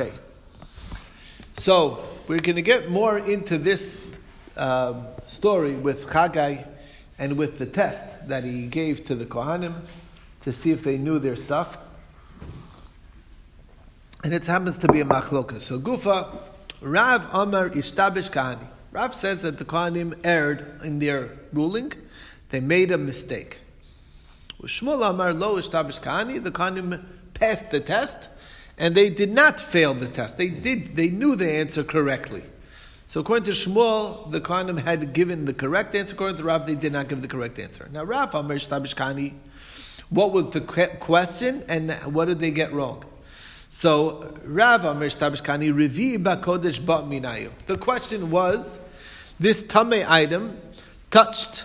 Okay. So we're going to get more into this story with Chagai and with the test that he gave to the Kohanim to see if they knew their stuff. And it happens to be a machloka. So Gufa, Rav Amar, Ishtabish Kahani. Rav says that the Kohanim erred in their ruling. They made a mistake. Shmuel Amar lo Eshtabesh Kahani. The Kohanim passed the test, and they did not fail the test. They knew the answer correctly. So according to Shmuel, the Kohanim had given the correct answer. According to Rav, they did not give the correct answer. Now Rav Amar Eshtabesh Kahani, what was the question, and what did they get wrong? So Rav Amar Eshtabesh Kahani, revi'i bakodesh bat minayu. The question was, this Tameh item touched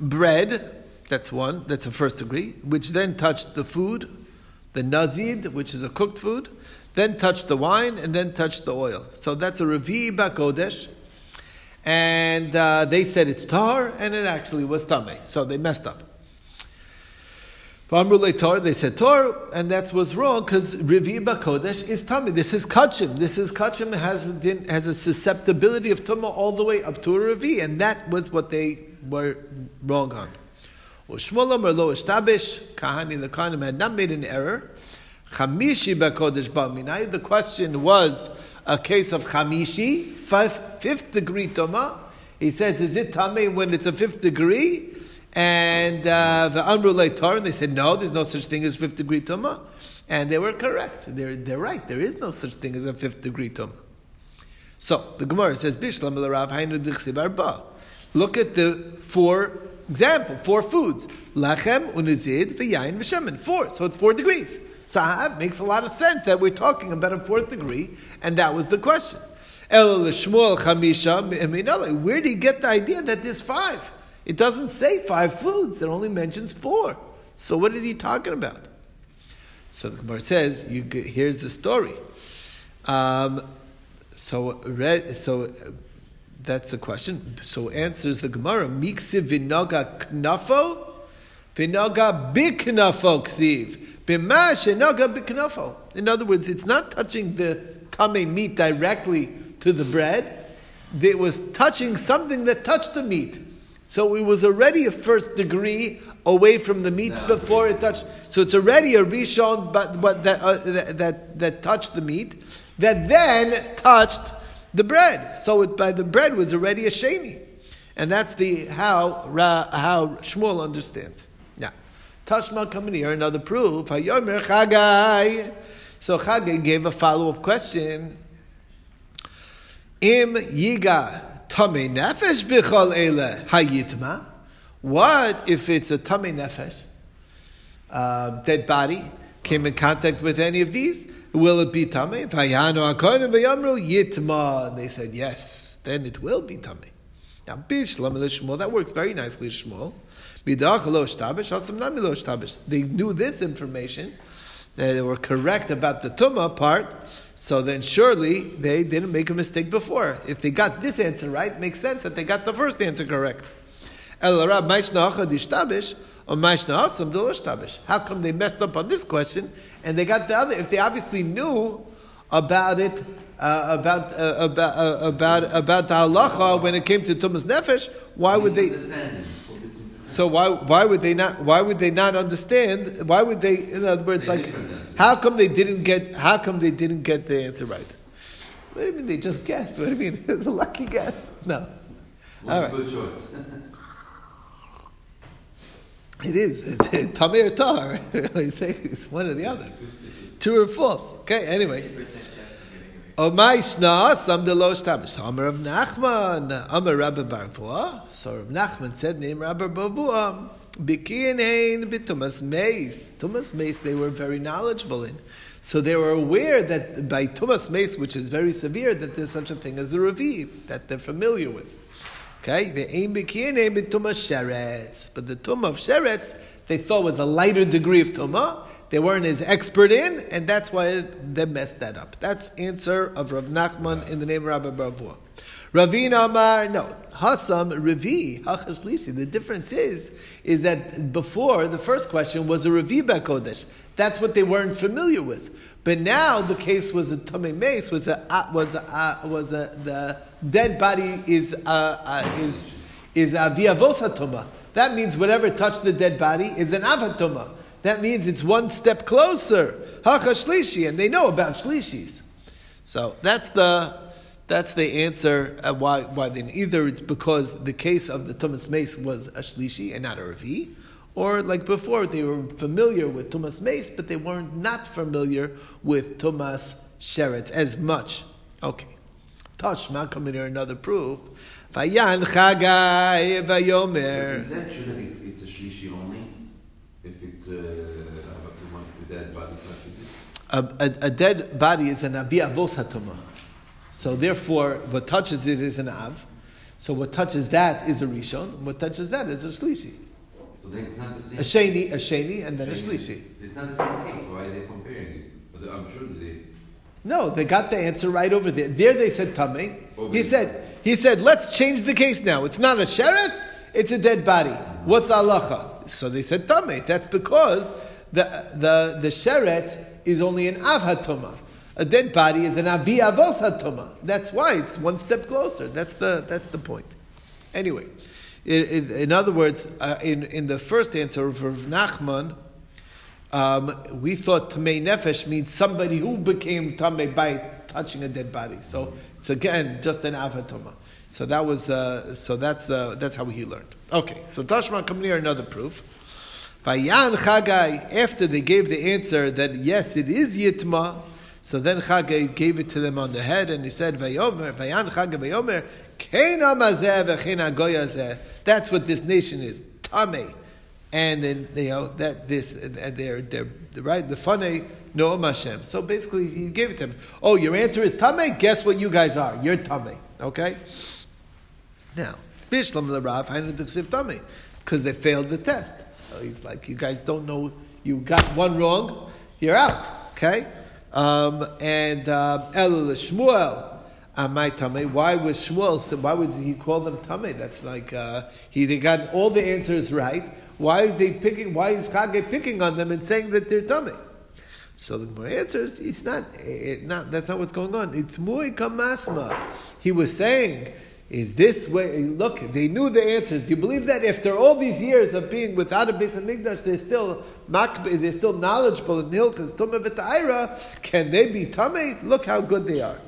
bread. That's one. That's a first degree. Which then touched the food, the nazid, which is a cooked food, then touched the wine, and then touched the oil. So that's a revi'i bakodesh. And they said it's tar, and it actually was tameh. So they messed up. Amru Tar, they said Tar, and that was wrong because revi'i bakodesh is tameh. This is kachim. Has a susceptibility of tumah all the way up to a revi'i, and that was what they were wrong on. Shmuel Amar lo Eshtabesh Kahani, the Kohanim had not made an error. Chamishi bakodesh bat minayu. The question was a case of Chamishi, fifth degree Tomah. He says, is it tameh when it's a fifth degree? And the Amru Tar, and they said, no, there's no such thing as fifth degree Tumah. And they were correct. They're right. There is no such thing as a fifth degree Tumah. So the Gemara says, Bishlam l'Rav hainu d'chsiv arba. Look at the four foods. Lachem, unazid, v'yayin, v'shemen. Four. So it's 4 degrees. So it makes a lot of sense that we're talking about a 4th degree, and that was the question. El l'shmuel chamisha minalei. Where did he get the idea that there's 5? It doesn't say 5 foods. It only mentions 4. So what is he talking about? So the Gemara says, here's the story. That's the question. So answers the Gemara. Miksi v'Noga knafo, v'Noga biknafo ksiv. B'ma she'noga biknafo. In other words, it's not touching the tameh meat directly to the bread. It was touching something that touched the meat. So it was already a first degree away from the meat before it touched. So it's already a rishon, that touched the meat, that then touched the bread. So the bread was already a sheni, and that's how Shmuel understands. Now, Tashma coming here, another proof. Hayomer Chagai. So Chagai gave a follow-up question. Im yiga. Tame nefesh bichol eile hayitma. What if it's a tame nefesh, dead body, came in contact with any of these? Will it be tame? Vayano akonim v'yamru yitma. They said yes. Then it will be tame. Now bishlam l'shmol. That works very nicely, Shmuel. Midach lo shtabish, asam nami lo shtabish. They knew this information. They were correct about the tumah part. So then surely they didn't make a mistake before. If they got this answer right, it makes sense that they got the first answer correct. How come they messed up on this question and they got the other? If they obviously knew about it, about the halacha when it came to Thomas nefesh, why would they? So why would they not understand? Why would they? In other words, like, how come they didn't get the answer right? What do you mean they just guessed? What do you mean it's a lucky guess? No. All right. Good choice. It is. It's Tameh or Tar. You say it's one or the other. True or false? Okay. Anyway. So Amar of Nachman, Amar Rabbi Barvua. So Rabbi Nachman said, "Name Rabbi Barvua, bikinein bitumas meis, tumas meis." They were very knowledgeable in, so they were aware that by tumas meis, which is very severe, that there's such a thing as a revi'i that they're familiar with. Okay, ve'ein bikinein bitumas sheretz, but the tumah of sheretz they thought was a lighter degree of tumah. they weren't as expert in, and that's why they messed that up. That's answer of Rav Nachman in the name of Rabbi Baravua. Ravina Amar, no. Hasam, revi'i, hachashlisi. The difference is that before, the first question was a revi'i bakodesh. That's what they weren't familiar with. But now the case was a Tameh the dead body is aviavos haTomah. That means whatever touched the dead body is an av haTomah. That means it's one step closer. Hachashlishi, and they know about shlishis. So that's the answer why then either it's because the case of the Thomas mace was a shlishi and not a revi, or like before they were familiar with Thomas mace but they weren't not familiar with Thomas sheretz as much. Okay, Tashma coming here another proof. Vayan Chagai vayomer. Is that true that it's a shlishi only if it's a dead body touches it? A dead body is an avi avos haTomah. So therefore, what touches it is an av. So what touches that is a rishon. What touches that is a shlishi. So then it's not the same. A sheni, and then a shlishi. It's not the same case. Why are they comparing it? I'm sure that they... No, they got the answer right over there. There they said tameh. He said, let's change the case now. It's not a sheretz, it's a dead body. What's the halacha? So they said tameh. That's because the sheretz is only an av haTomah. A dead body is an avi avos haTomah. That's why it's one step closer. That's the point. Anyway, in other words, in the first answer of Rav Nachman, we thought tamei nefesh means somebody who became tamei by touching a dead body. So it's again just an av haTomah. So that was that's how he learned. Okay, so Tashma come near another proof. Vayan Chagai, after they gave the answer that yes it is yitma. So then Chagai gave it to them on the head, and he said, "Vayomer, vayan Chagai vayomer, kein am hazeh v'chein hagoy hazeh." That's what this nation is, Tame, and then that this they're right the funny no Hashem. So basically, he gave it to them. Oh, your answer is Tame. Guess what you guys are? You're Tame. Okay. Now, bishlam l'rav hainu d'chsiv Tame, because they failed the test. So he's like, you guys don't know. You got one wrong. You're out. Okay. El Shmuel Amai Tameh. Why was Shmuel? So why would he call them Tameh? That's like they got all the answers right. Why is they picking? Why is Chagai picking on them and saying that they're Tameh? So the more answers, it's not. That's not what's going on. It's Mui Kamasma. He was saying, "Is this way? Look, they knew the answers. Do you believe that after all these years of being without a Beis HaMikdash, they're still knowledgeable in Hilchos Tumah v'Ta'ira? Can they be Tameh? Look how good they are."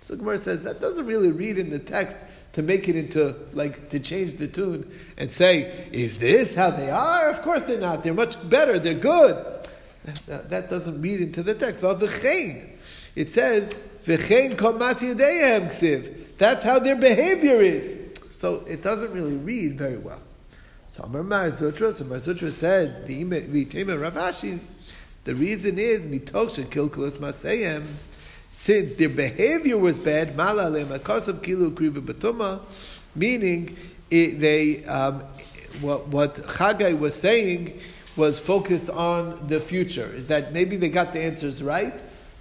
So Gemara says that doesn't really read in the text to make it into like to change the tune and say, "Is this how they are?" Of course they're not. They're much better. They're good. That doesn't read into the text. Well, v'chein, it says v'chein kol ma'aseh yadeihem k'siv. That's how their behavior is. So it doesn't really read very well. So Amar Zutra said, the reason is, since their behavior was bad, meaning what Chagai was saying was focused on the future, is that maybe they got the answers right,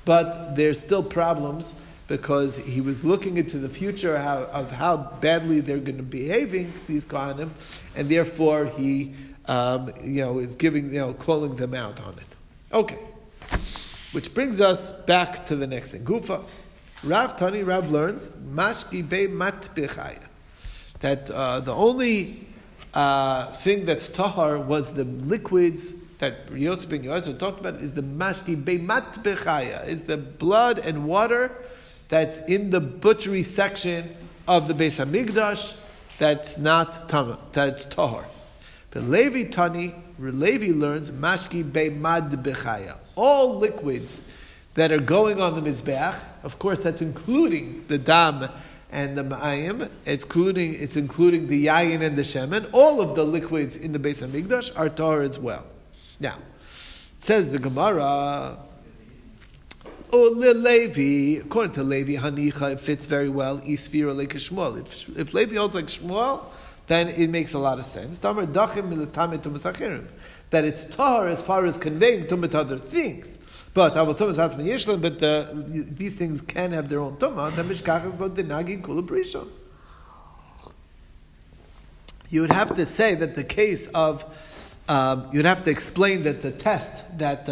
but there's still problems, because he was looking into the future of how badly they're going to be behaving, these Kohanim, and therefore he, is calling them out on it. Okay, which brings us back to the next thing. Gufa, Rav Tani, Rav learns mashki be matbichaya, that the only thing that's tahar was the liquids that Yosef ben Yosef talked about is the mashki be matbichaya, is the blood and water that's in the butchery section of the Beis HaMikdash, that's not Tama, that's Tar. But Levi learns, mashki be madbechaya. All liquids that are going on the Mizbeach, of course that's including the dam and the ma'ayim, it's including the yayin and the shemen, all of the liquids in the Beis HaMikdash are Tar as well. Now, it says the Gemara, according to Levi, Hanicha, it fits very well. If Levi holds like Shmuel, then it makes a lot of sense. that it's tar as far as conveying tumah to other things. But these things can have their own tumah. You would have to say that the case of, you'd have to explain that the test that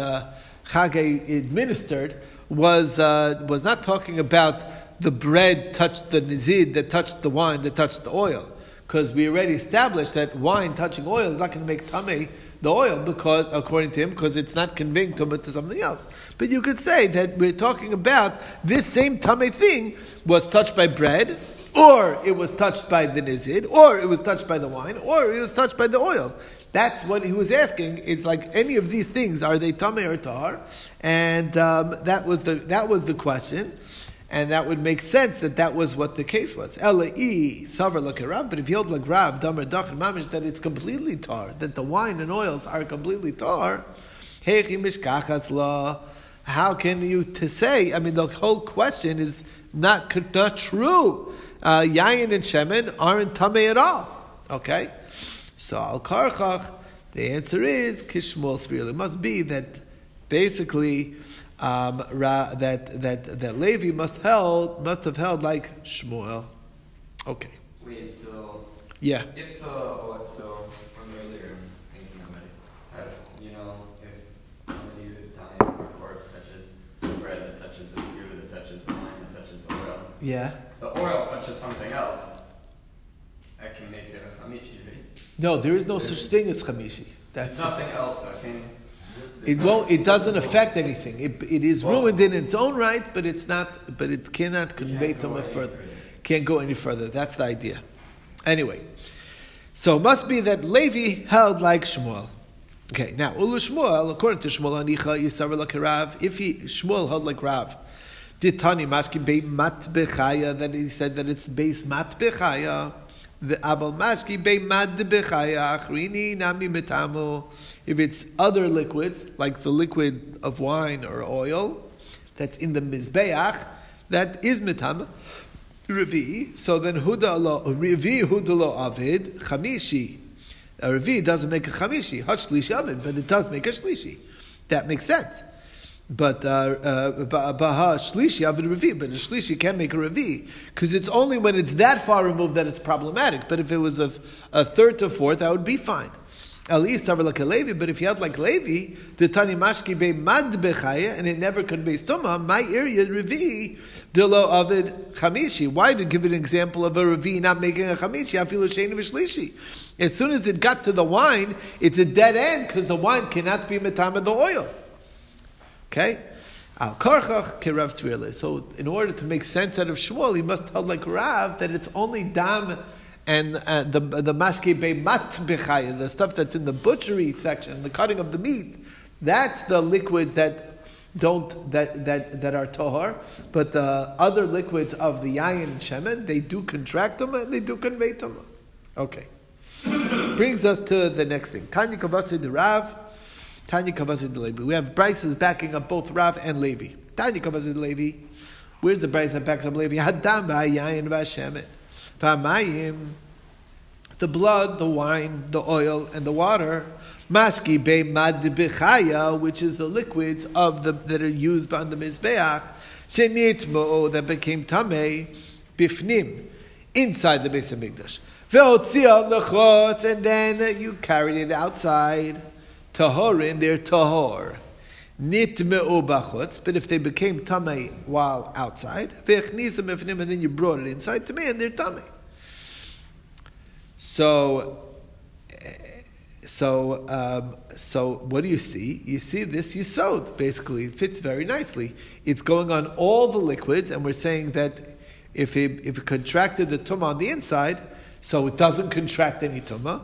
Chagai administered was not talking about the bread touched the nazid, that touched the wine, that touched the oil. Because we already established that wine touching oil is not going to make Tameh the oil, because according to him, because it's not conveying Tumah to something else. But you could say that we're talking about this same Tameh thing was touched by bread, or it was touched by the nizid, or it was touched by the wine, or it was touched by the oil. That's what he was asking. It's like any of these things, are they Tameh or Tar? And that was the question. And that would make sense that was what the case was. Elai savar like Rab, but if he held like Rab, Damar Dach and Mamish, that it's completely tar, that the wine and oils are completely tar. How can you say? I mean, the whole question is not true. Yayin and shemen aren't tamei at all. Okay, so al karchach, the answer is kishmol sphere. It must be that basically. That Levi must have held like Shmuel. Okay. Wait. So. Yeah. If so from earlier, I'm thinking about it. If somebody who's tying a fork touches the bread, that touches the screw, that touches the line, that touches the oil. Yeah. If the oil touches something else, that can make it a Chamishi, right? No, there is no such thing as Chamishi. That's nothing else. I mean. It doesn't affect anything. It is ruined in its own right, but it's not. But it cannot convey Tumah further. Can't go any further. That's the idea. Anyway, so it must be that Levi held like Shmuel. Okay, now Ulu Shmuel, according to Shmuel Anicha Yisar like Rav. If Shmuel held like Rav, did Tani Mashkin be matbechaya? Then he said that it's base matbechaya. The Abal Mashki Bei Mad Bechaya Achrini Nami Metamu. If it's other liquids, like the liquid of wine or oil, that's in the Mizbeach, that is Metam Revi'i. So then Revi'i Hudalo Avid Chamishi. A Revi'i doesn't make a Chamishi, Hashlishi Avid, but it does make a Shlishi. That makes sense. But Baha Shlishi Avid Revi, but a Shlishi can't make a Revi, because it's only when it's that far removed that it's problematic. But if it was a third to fourth, that would be fine. Ali Savar like a Levi, but if you had like Levi, the Tani Mashki Be Mad Bechaya, and it never conveys Tumah, my area Revi, Dilo Avid Chamishi. Why to give an example of a Revi not making a Chamishi? I feel ashamed of a Shlishi. As soon as it got to the wine, it's a dead end, because the wine cannot be Metam of the oil. Okay, al karchach ke Rav Svirle. So, in order to make sense out of Shmuel, he must tell like Rav that it's only dam and the mashke be mat bechaya, the stuff that's in the butchery section, the cutting of the meat. That's the liquids that are tohar, but the other liquids of the yayin and shemen, they do contract them and they do convey them. Okay, brings us to the next thing. Tanya kavase de Rav. Tanya Kavazid Levi. We have Bryces backing up both Rav and Levi. Tanya Kavazid Levi. Where's the Bryce that backs up Levi? Hadam ba'yayin ba'shemet ba'mayim. The blood, the wine, the oil, and the water. Mashki be'mad bechaya, which is the liquids of that are used on the mizbeach. Shenitmo that became tameh bifnim inside the Beis Hamikdash. Ve'otzia lechutz, and then you carried it outside. Tahorin, they're tahor. Nitmeu bachutz, but if they became tamei while outside, ve'echnisam ifnim, and then you brought it inside, tamei, and they're tamei. So what do you see? You see this yisod, basically. It fits very nicely. It's going on all the liquids, and we're saying that if it contracted the tumah on the inside, so it doesn't contract any tumah.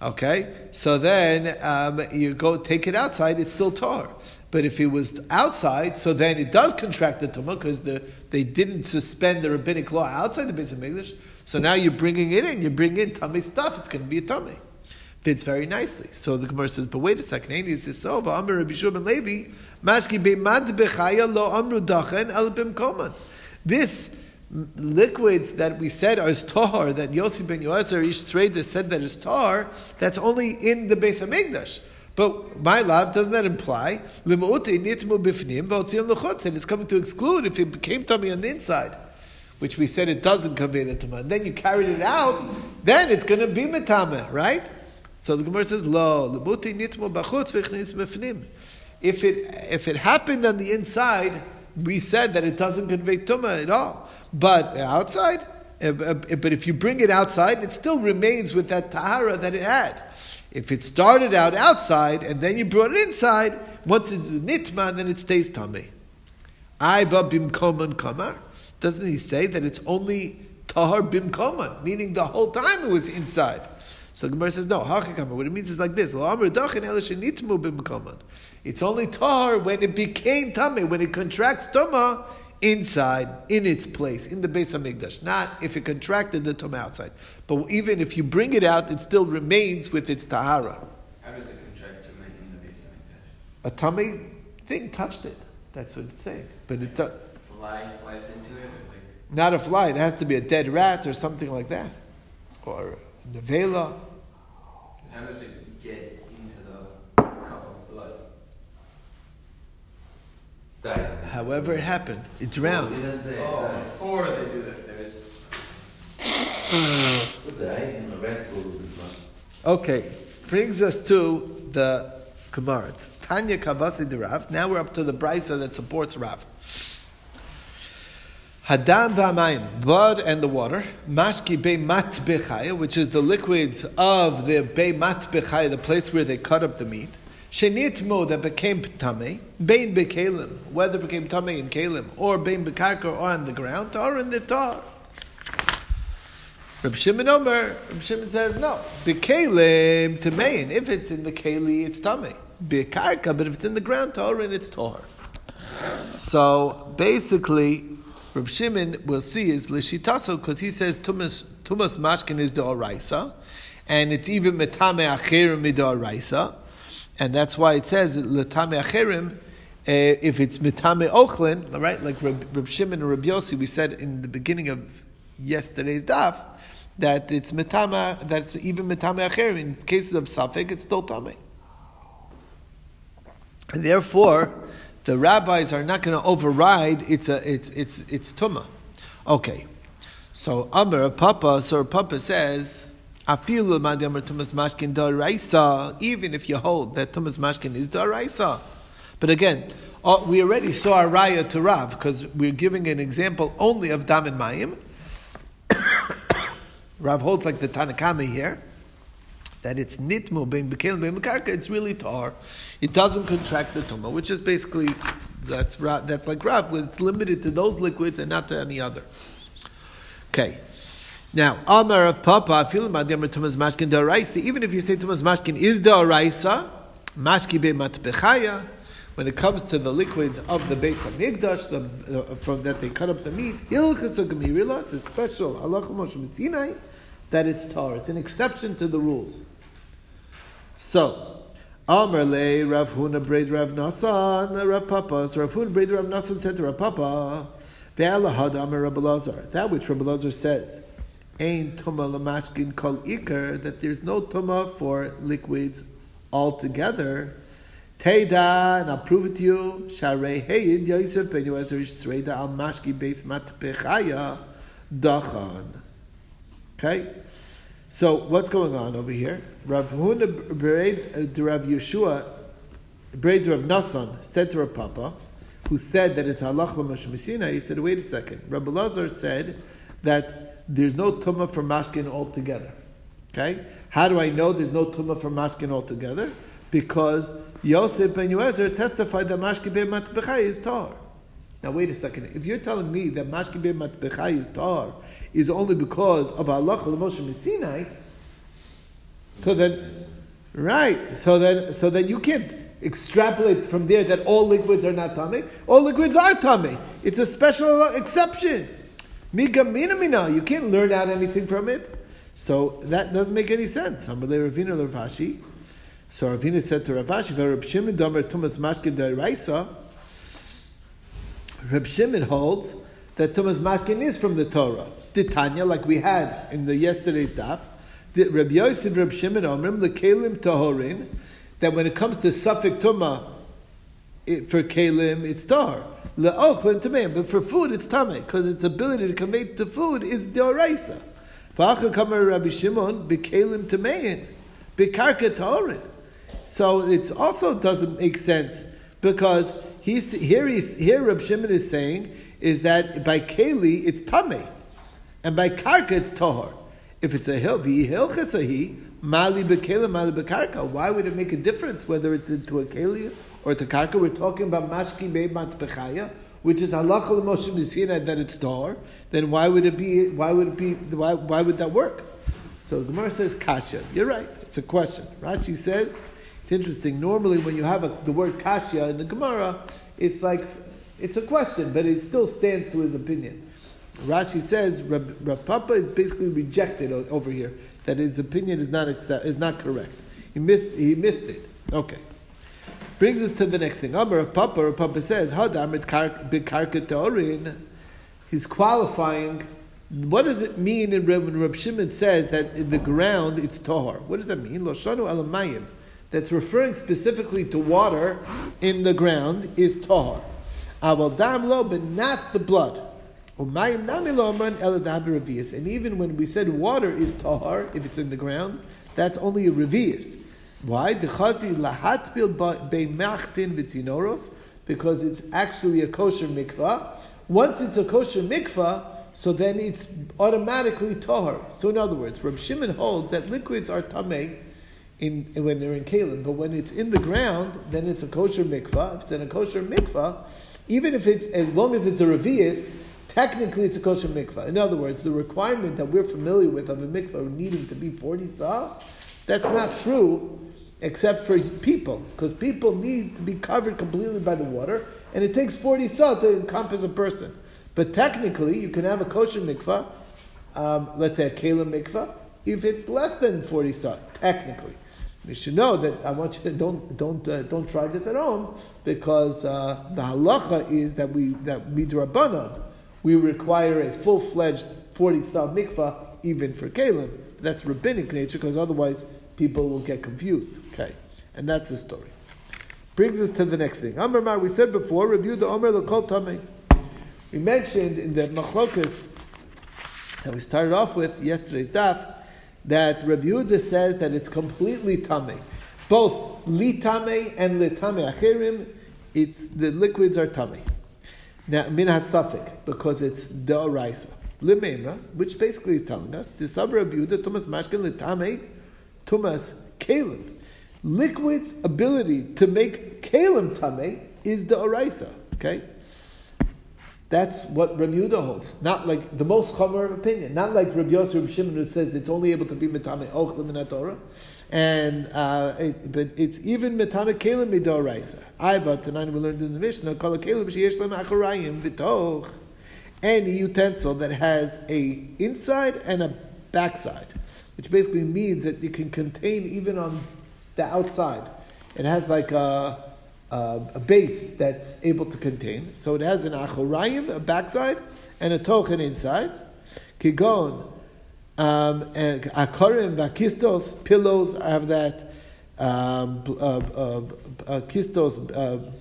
Okay? So then you go take it outside, it's still tar. But if it was outside, so then it does contract the tumah because they didn't suspend the rabbinic law outside the Beis Hamikdash. So now you're bringing it in. You bring in tummy stuff. It's going to be a tummy. Fits very nicely. So the Gemara says, but wait a second. Ain't is this so? Amar Rabbi Shua ben Levi, mashki be'mad bechaya lo amru dachen al bimkoman. This liquids that we said are tar, that Yossi ben Yoezer Ish Sreida said that is tar, that's only in the Beis HaMikdash. But my love, doesn't that imply that it's coming to exclude if it became tummy on the inside, which we said it doesn't convey the tumah. And then you carried it out, then it's going to be metameh, right? So the Gemara says, "Lo if it happened on the inside, we said that it doesn't convey tumah at all. But outside, but if you bring it outside, it still remains with that tahara that it had." If it started out outside and then you brought it inside, once it's nitma, then it stays tameh. Aiva bimkoman kamar. Doesn't he say that it's only tahar bimkoman, meaning the whole time it was inside? So Gemara says no. Hachikamar. What it means is like this: it's only tahar when it became tameh, when it contracts tumah inside, in its place, in the Beis Hamikdash. Not if it contracted the tumah outside. But even if you bring it out, it still remains with its tahara. How does it contract tumah in the Beis Hamikdash? A tummy thing touched it. That's what it's saying. But it fly flies into it? Not a fly. It has to be a dead rat or something like that. Or a nevela. How does it get into the cup of blood? However it happened, it drowned. Or they do that. Okay, brings us to the Gemara. Tanya Kavasi de Rav. Now we're up to the Brisa that supports Rav. Hadam v'amayim, blood and the water. Mashki bei matbechaya, which is the liquids of the bei matbechaya, the place where they cut up the meat. Shenitmo, that became tameh, bein bekalim, whether became tameh in kalim, or bein bekarka, or on the ground, or in the tar. Reb Shimon says, no, bekalim tamein, if it's in the keli, it's tameh. Bekarka, but if it's in the ground, tar, and it's tar. So, basically, Reb Shimon, we'll see, is l'shitaso, because he says, Tumas mashkin is d'oraisa, and it's even metameh achirim d'oraisa. And that's why it says l'tameh acherim, if it's mitame ochlin, right? Like Reb Shimon and Reb Yossi, we said in the beginning of yesterday's daf that it's mitame, that's even mitame acherim. In cases of safek, it's still tameh. And therefore, the rabbis are not going to override its tumah. Okay, so Papa says. Even if you hold that Tumas Mashkin is Daraisa. But again, we already saw a raya to Rav, because we're giving an example only of Dam and Mayim. Rav holds like the Tanakami here, that it's Nitmu, Ben Bekel, Ben Mekarka, it's really Tar. It doesn't contract the Tumah, which is basically, that's like Rav, where it's limited to those liquids and not to any other. Okay. Now, Amar of Papa, even if you say Tumas Mashkin is d'oraisa, Mashki be matbechaya, when it comes to the liquids of the Beis Hamikdash, from that they cut up the meat, it's a special halacha Moshe Sinai that it's tar. It's an exception to the rules. So, Amar le Rav Huna braid Rav Nasan, Rav Papa. So Rav Huna braid Rav Nasan said to Rav Papa, that which Rav Lazar says. Ain't tumah lamashkin kol ikar, that there's no tumah for liquids altogether. Teda, and I'll prove it to you. Sharei heyin Yosef ben Yoezerish Sreida al mashki beis matpechaya dachan. Okay, so what's going on over here? Rav Huna braid to Rav Yeshua, braid to Rav Nasan said to Rav Papa, who said that it's halach l'moshe misina. He said, wait a second. Rav Lazar said that there's no tumah for mashkin altogether. Okay? How do I know there's no tumah for mashkin altogether? Because Yosef ben Yoezer testified that mashkin be matbechai is tar. Now wait a second. If you're telling me that mashkin be matbechai is tar is only because of halacha l'moshe Sinai, so then you can't extrapolate from there that all liquids are not tameh. All liquids are tameh. It's a special exception. You can't learn out anything from it. So that doesn't make any sense. So Ravina said to Ravashi, Reb Shimon holds that Tumas Mashkin is from the Torah. Titania, like we had in the yesterday's daf, Reb Yosef, Reb Shimon Omrim, L'kelim Tahorin, that when it comes to Safik Tumah, for Kalim, it's Tar. Le'ochlin Tameh. But for food, it's Tameh, because its ability to convey to food is D'oraisa. V'achal Kamar Rabbi Shimon, B'Kalim Tamein, B'Karka Taorin. So it also doesn't make sense, because here Rabbi Shimon is saying is that by Keli it's Tameh, and by Karka it's Tahor. If it's a hill, V'Hil Chesahi, Mali B'Kalim, Mali B'Karka. Why would it make a difference whether it's into a Keli or to Karka? We're talking about Mashki Beimat Bechaya, which is Halakha L'Moshe B'Sinai, that it's Tahor. Then why would that work? So the Gemara says Kasha. You're right. It's a question. Rashi says it's interesting. Normally, when you have the word Kasha in the Gemara, it's like it's a question, but it still stands to his opinion. Rashi says Rav Papa is basically rejected over here, that his opinion is not correct. He missed it. Okay. Brings us to the next thing. Rav Papa says, he's qualifying. What does it mean when Rav Shimon says that in the ground it's Tahor? What does that mean? Loshanu alamayim. That's referring specifically to water in the ground is Tahor. Aval dam lo, but not the blood. Umayim nami lo man el dam revi'is. And even when we said water is Tahor, if it's in the ground, that's only a revi'is. Why? Because it's actually a kosher mikvah. Once it's a kosher mikvah, so then it's automatically tahor. So in other words, Rav Shimon holds that liquids are tameh when they're in kalim, but when it's in the ground, then it's a kosher mikvah. If it's in a kosher mikvah, even if it's, as long as it's a revi'is, technically it's a kosher mikvah. In other words, the requirement that we're familiar with of a mikvah needing to be 40 sah, that's not true, except for people, because people need to be covered completely by the water, and it takes 40 sah to encompass a person. But technically, you can have a kosher mikvah, let's say a kalim mikvah, if it's less than 40 sah. Technically, you should know that. I want you to don't try this at home, because the halacha is that we midrabanan, we require a full-fledged 40 sah mikvah even for kalim. That's rabbinic nature, because otherwise people will get confused. Okay, and that's the story. Brings us to the next thing. Amar, we said before, review the Omer L'Kol Tameh. We mentioned in the machlokas that we started off with yesterday's daf that Rabbi Yehuda says that it's completely tameh, both li tameh and li tameh achirim. It's the liquids are tameh. Now min hasafik, because it's d'oraisa. Limemra, which basically is telling us the sabra biuda Thomas mashkin l'tameh Thomas kalim. Liquid's ability to make kalim tameh is the oraisa. Okay, that's what Rabbi Yehuda holds. Not like the most chomer opinion. Not like Rabbi Yosef Rabbi Shimon, who says it's only able to be metameh ochlim in Torah, and but it's even metameh kalim mid oraisa. Iva tonight we learned in the Mishnah kol kalim sheyesh lem acharayim v'toch. Any utensil that has a inside and a backside, which basically means that it can contain even on the outside. It has like a base that's able to contain. So it has an achorayim, a backside, and a tochen inside. Kigon, akorim, vakistos, pillows. I have that. Kistos.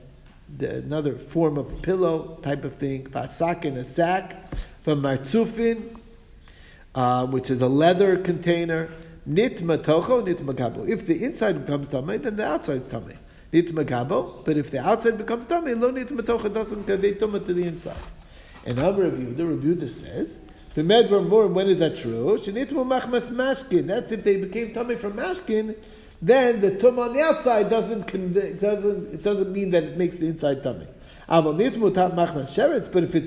Another form of pillow type of thing, vasak in a sack, v'martzufin, which is a leather container, nit matocho, nit magabo. If the inside becomes tameh, then the outside is tameh. Nit magabo, but if the outside becomes tameh, lo nit matocho doesn't convey tumah to the inside. And our Rabbi Yehuda says, the medvar more, when is that true? Shenit machmas mashkin. That's if they became tameh from mashkin. Then the tumah on the outside doesn't mean that it makes the inside tummy. But if it's a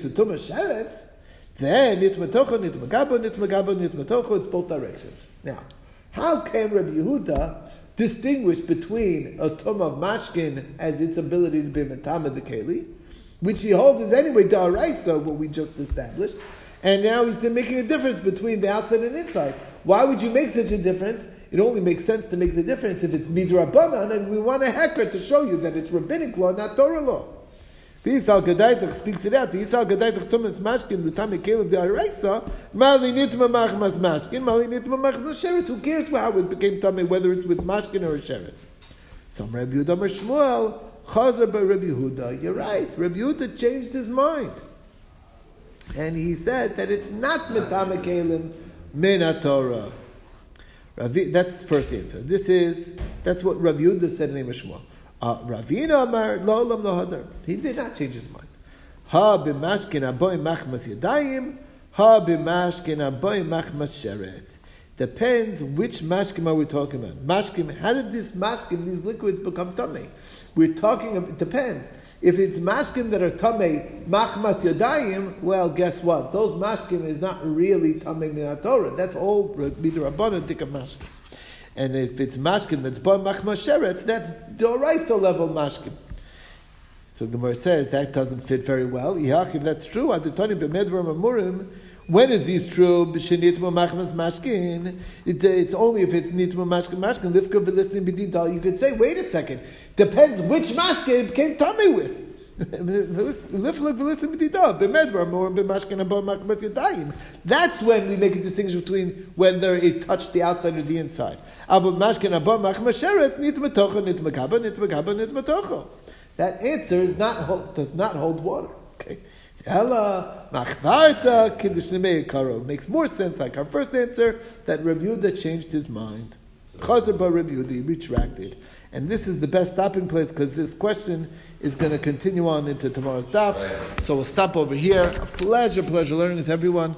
tumah sheretz, then nitmatocho, it's both directions. Now, how can Rabbi Yehuda distinguish between a tumah mashkin as its ability to be metameh the keli, which he holds is anyway d'oraisa, what we just established, and now he's making a difference between the outside and inside? Why would you make such a difference? It only makes sense to make the difference if it's midrabanan, and we want a hecker to show you that it's rabbinic law, not Torah law. V'isal gadaytach speaks it out. V'isal gadaytach tumas mashkin l'tameh kalim d'oraisa mali nitma machmas mashkin mali nitma machmas sheretz. Who cares how it became tameh, whether it's with mashkin or a sheretz? Some Rabbi Yehuda Amar Shmuel, Chazer by Rabbi Yehuda. You're right. Rabbi Yehuda changed his mind, and he said that it's not Metame Kalim Mena Torah. That's the first answer. That's what Rabbi Yehuda said in the name of Shmuel. Ravina Amar Lo Olam Lo Hadar. He did not change his mind. Ha b'mashkin aboy machmas yadayim. Ha b'mashkin aboy machmas sheretz. Depends which mashkim are we talking about. Mashkim, how did this mashkim, these liquids, become tameh? We're talking about, it depends. If it's mashkim that are tameh, machmas yodayim, well, guess what? Those mashkim is not really tameh minat Torah. That's all midrabanan tika mashkim. And if it's mashkim that's bar machmas sheretz, that's doraisa level mashkim. So the Gemara says that doesn't fit very well. If that's true, adutani b'medvar amurim. When is this true? It's only if it's nitma mashkin. Lifka v'listening b'didal. You could say, wait a second. Depends which mashkin it became tummy with. That's when we make a distinction between whether it touched the outside or the inside. That answer does not hold water. Okay. Ella machvarta kedushnimei karo makes more sense, like our first answer, that Rabbi Yehuda changed his mind. Chazer bar Rabbi Yehuda, he retracted, and this is the best stopping place because this question is going to continue on into tomorrow's daf. So we'll stop over here. A pleasure learning with everyone.